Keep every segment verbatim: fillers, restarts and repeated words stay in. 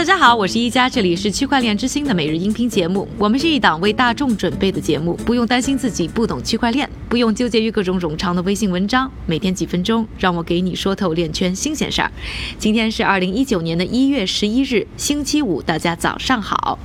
大家好，我是一加，这里是区块链之星的每日音频节目。我们是一档为大众准备的节目，不用担心自己不懂区块链，不用纠结于各种冗长的微信文章。每天几分钟，让我给你说透链圈新鲜事儿。今天是二零一九年的一月十一日，星期五，大家早上好。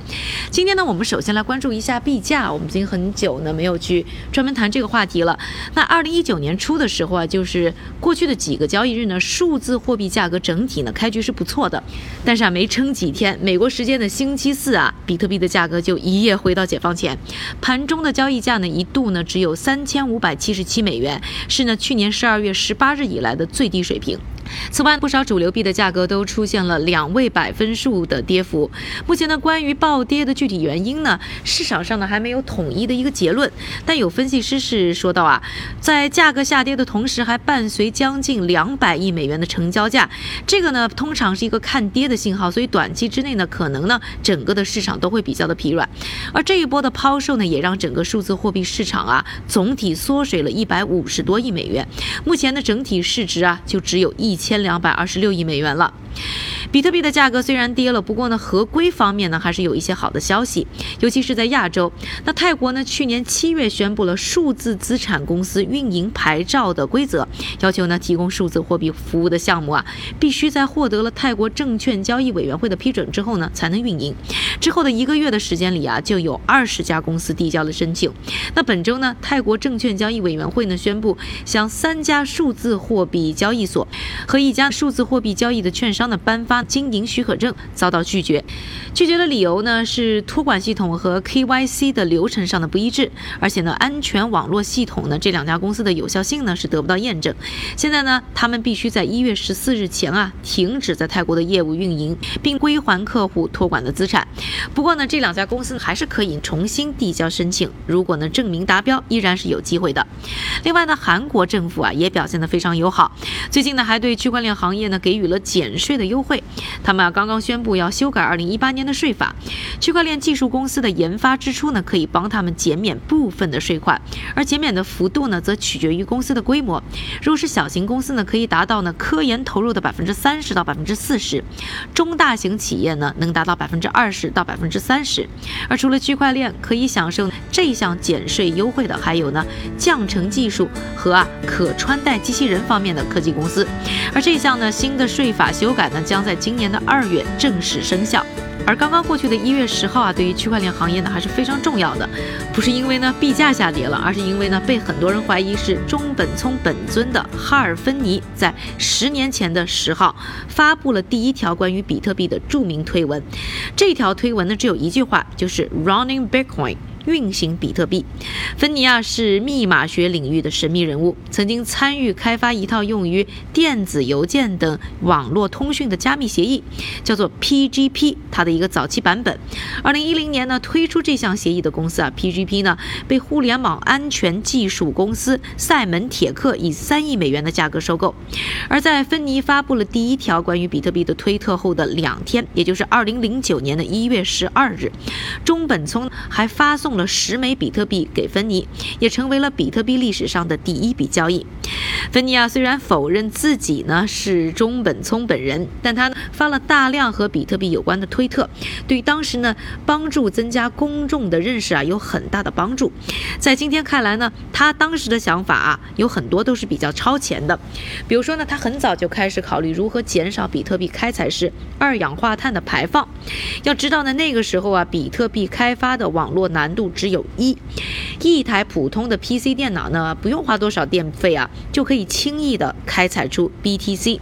今天呢，我们首先来关注一下币价。我们已经很久呢没有去专门谈这个话题了。那二零一九年初的时候啊，就是过去的几个交易日呢，数字货币价格整体呢开局是不错的，但是啊没撑几。几天，美国时间的星期四啊，比特币的价格就一夜回到解放前，盘中的交易价呢一度呢只有三千五百七十七美元，是呢去年十二月十八日以来的最低水平。此外，不少主流币的价格都出现了两位百分数的跌幅。目前呢，关于暴跌的具体原因呢，市场上呢还没有统一的一个结论。但有分析师是说到啊，在价格下跌的同时，还伴随将近两百亿美元的成交价，这个呢通常是一个看跌的信号，所以短期之内呢，可能呢整个的市场都会比较的疲软。而这一波的抛售呢，也让整个数字货币市场啊总体缩水了一百五十多亿美元。目前的整体市值啊，就只有一。一千两百二十六亿美元了。比特币的价格虽然跌了，不过呢，合规方面呢还是有一些好的消息，尤其是在亚洲。那泰国呢，去年七月宣布了数字资产公司运营牌照的规则，要求呢提供数字货币服务的项目啊，必须在获得了泰国证券交易委员会的批准之后呢，才能运营。之后的一个月的时间里啊，就有二十家公司递交了申请。那本周呢，泰国证券交易委员会呢宣布，向三家数字货币交易所和一家数字货币交易的券商的颁发经营许可证遭到拒绝，拒绝的理由呢是托管系统和 K Y C 的流程上的不一致，而且呢安全网络系统呢这两家公司的有效性呢是得不到验证。现在呢他们必须在一月十四日前啊停止在泰国的业务运营，并归还客户托管的资产。不过呢这两家公司还是可以重新递交申请，如果呢证明达标，依然是有机会的。另外呢韩国政府啊也表现得非常友好，最近呢还对区块链行业呢给予了减税的优惠。他们啊刚刚宣布要修改二零一八年的税法，区块链技术公司的研发支出呢可以帮他们减免部分的税款，而减免的幅度呢则取决于公司的规模。如果是小型公司呢，可以达到呢科研投入的百分之三十到百分之四十，中大型企业呢能达到百分之二十到百分之三十。而除了区块链可以享受这项减税优惠的，还有呢降程技术和啊可穿戴机器人方面的科技公司。而这项呢新的税法修改呢将在今年的二月正式生效。而刚刚过去的一月十号啊，对于区块链行业呢还是非常重要的，不是因为呢币价下跌了，而是因为呢被很多人怀疑是中本聪本尊的哈尔芬尼在十年前的十号发布了第一条关于比特币的著名推文。这条推文呢只有一句话，就是 Running Bitcoin。运行比特币。芬尼啊是密码学领域的神秘人物，曾经参与开发一套用于电子邮件等网络通讯的加密协议，叫做 P G P， 它的一个早期版本。二零一零年呢推出这项协议的公司啊 ，P G P 呢被互联网安全技术公司塞门铁克以三亿美元的价格收购。而在芬尼发布了第一条关于比特币的推特后的两天，也就是二零零九年的一月十二日，中本聪还发送了十枚比特币给芬尼，也成为了比特币历史上的第一笔交易。芬尼啊虽然否认自己呢是中本聪本人，但他发了大量和比特币有关的推特，对当时呢帮助增加公众的认识啊有很大的帮助。在今天看来呢，他当时的想法啊有很多都是比较超前的，比如说呢他很早就开始考虑如何减少比特币开采时二氧化碳的排放。要知道呢那个时候啊比特币开发的网络难度只有一一台普通的 P C 电脑呢不用花多少电费啊就可以轻易的开采出 B T C。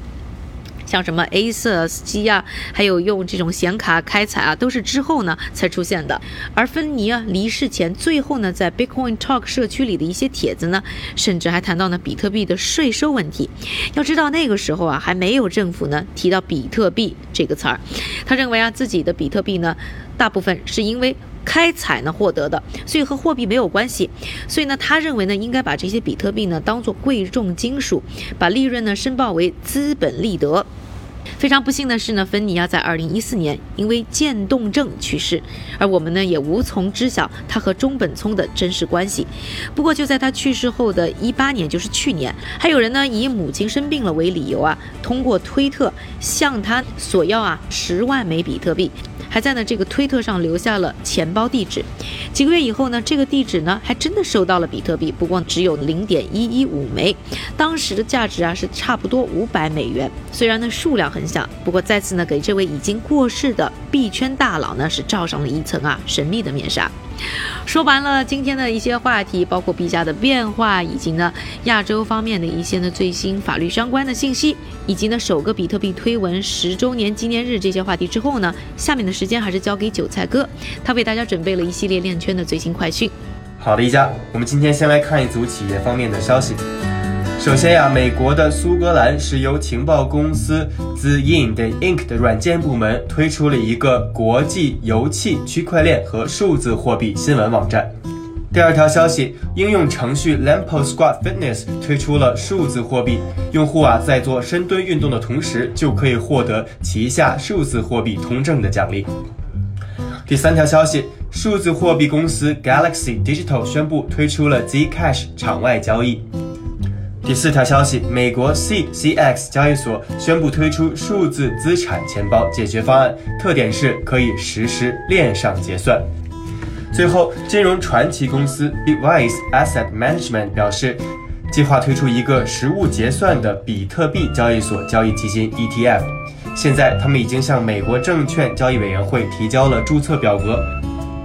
像什么 A S U S 机啊，还有用这种显卡开采啊，都是之后呢才出现的。而芬尼啊离世前最后呢在 Bitcoin Talk 社区里的一些帖子呢，甚至还谈到呢比特币的税收问题。要知道那个时候啊还没有政府呢提到比特币这个词儿。他认为啊自己的比特币呢大部分是因为开采呢获得的，所以和货币没有关系。所以呢他认为呢应该把这些比特币呢当作贵重金属，把利润呢申报为资本利得。非常不幸的是呢，芬妮要在二零一四年因为渐冻症去世，而我们呢也无从知晓他和中本聪的真实关系。不过就在他去世后的一八年，就是去年，还有人呢以母亲生病了为理由啊，通过推特向他索要啊十万枚比特币，还在呢这个推特上留下了钱包地址。几个月以后呢，这个地址呢还真的收到了比特币，不过只有 零点一一五枚，当时的价值啊是差不多五百美元。虽然呢数量很小，不过再次呢给这位已经过世的币圈大佬呢是罩上了一层啊神秘的面纱。说完了今天的一些话题，包括币价的变化，以及呢亚洲方面的一些呢最新法律相关的信息，以及呢首个比特币推文十周年纪念日这些话题之后呢，下面的时间还是交给韭菜哥，他为大家准备了一系列链圈的最新快讯。好的，一家，我们今天先来看一组企业方面的消息。首先呀、啊，美国的苏格兰石油情报公司 Zen the Inc 的软件部门推出了一个国际油气、区块链和数字货币新闻网站。第二条消息，应用程序 Lampo Squat Fitness 推出了数字货币，用户啊在做深蹲运动的同时，就可以获得旗下数字货币通证的奖励。第三条消息，数字货币公司 Galaxy Digital 宣布推出了 Zcash 场外交易。第四条消息，美国 C C X 交易所宣布推出数字资产钱包解决方案，特点是可以实施链上结算。最后，金融传奇公司 Bitwise Asset Management 表示，计划推出一个实物结算的比特币交易所交易基金 E T F。现在，他们已经向美国证券交易委员会提交了注册表格。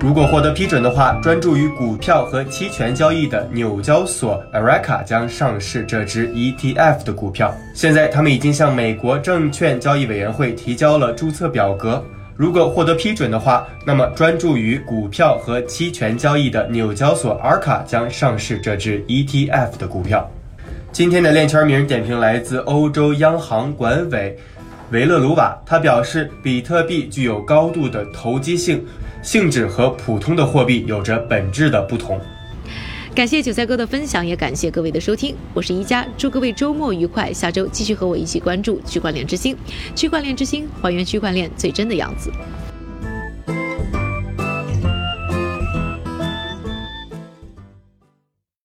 如果获得批准的话，专注于股票和期权交易的纽交所 Erica 将上市这支 E T F 的股票。现在他们已经向美国证券交易委员会提交了注册表格。如果获得批准的话，那么专注于股票和期权交易的纽交所 Erica 将上市这支 E T F 的股票。今天的链圈名点评来自欧洲央行管委维勒鲁瓦，他表示比特币具有高度的投机性，性质和普通的货币有着本质的不同。感谢韭菜哥的分享，也感谢各位的收听，我是一加，祝各位周末愉快，下周继续和我一起关注区块链之星。区块链之星，还原区块链最真的样子。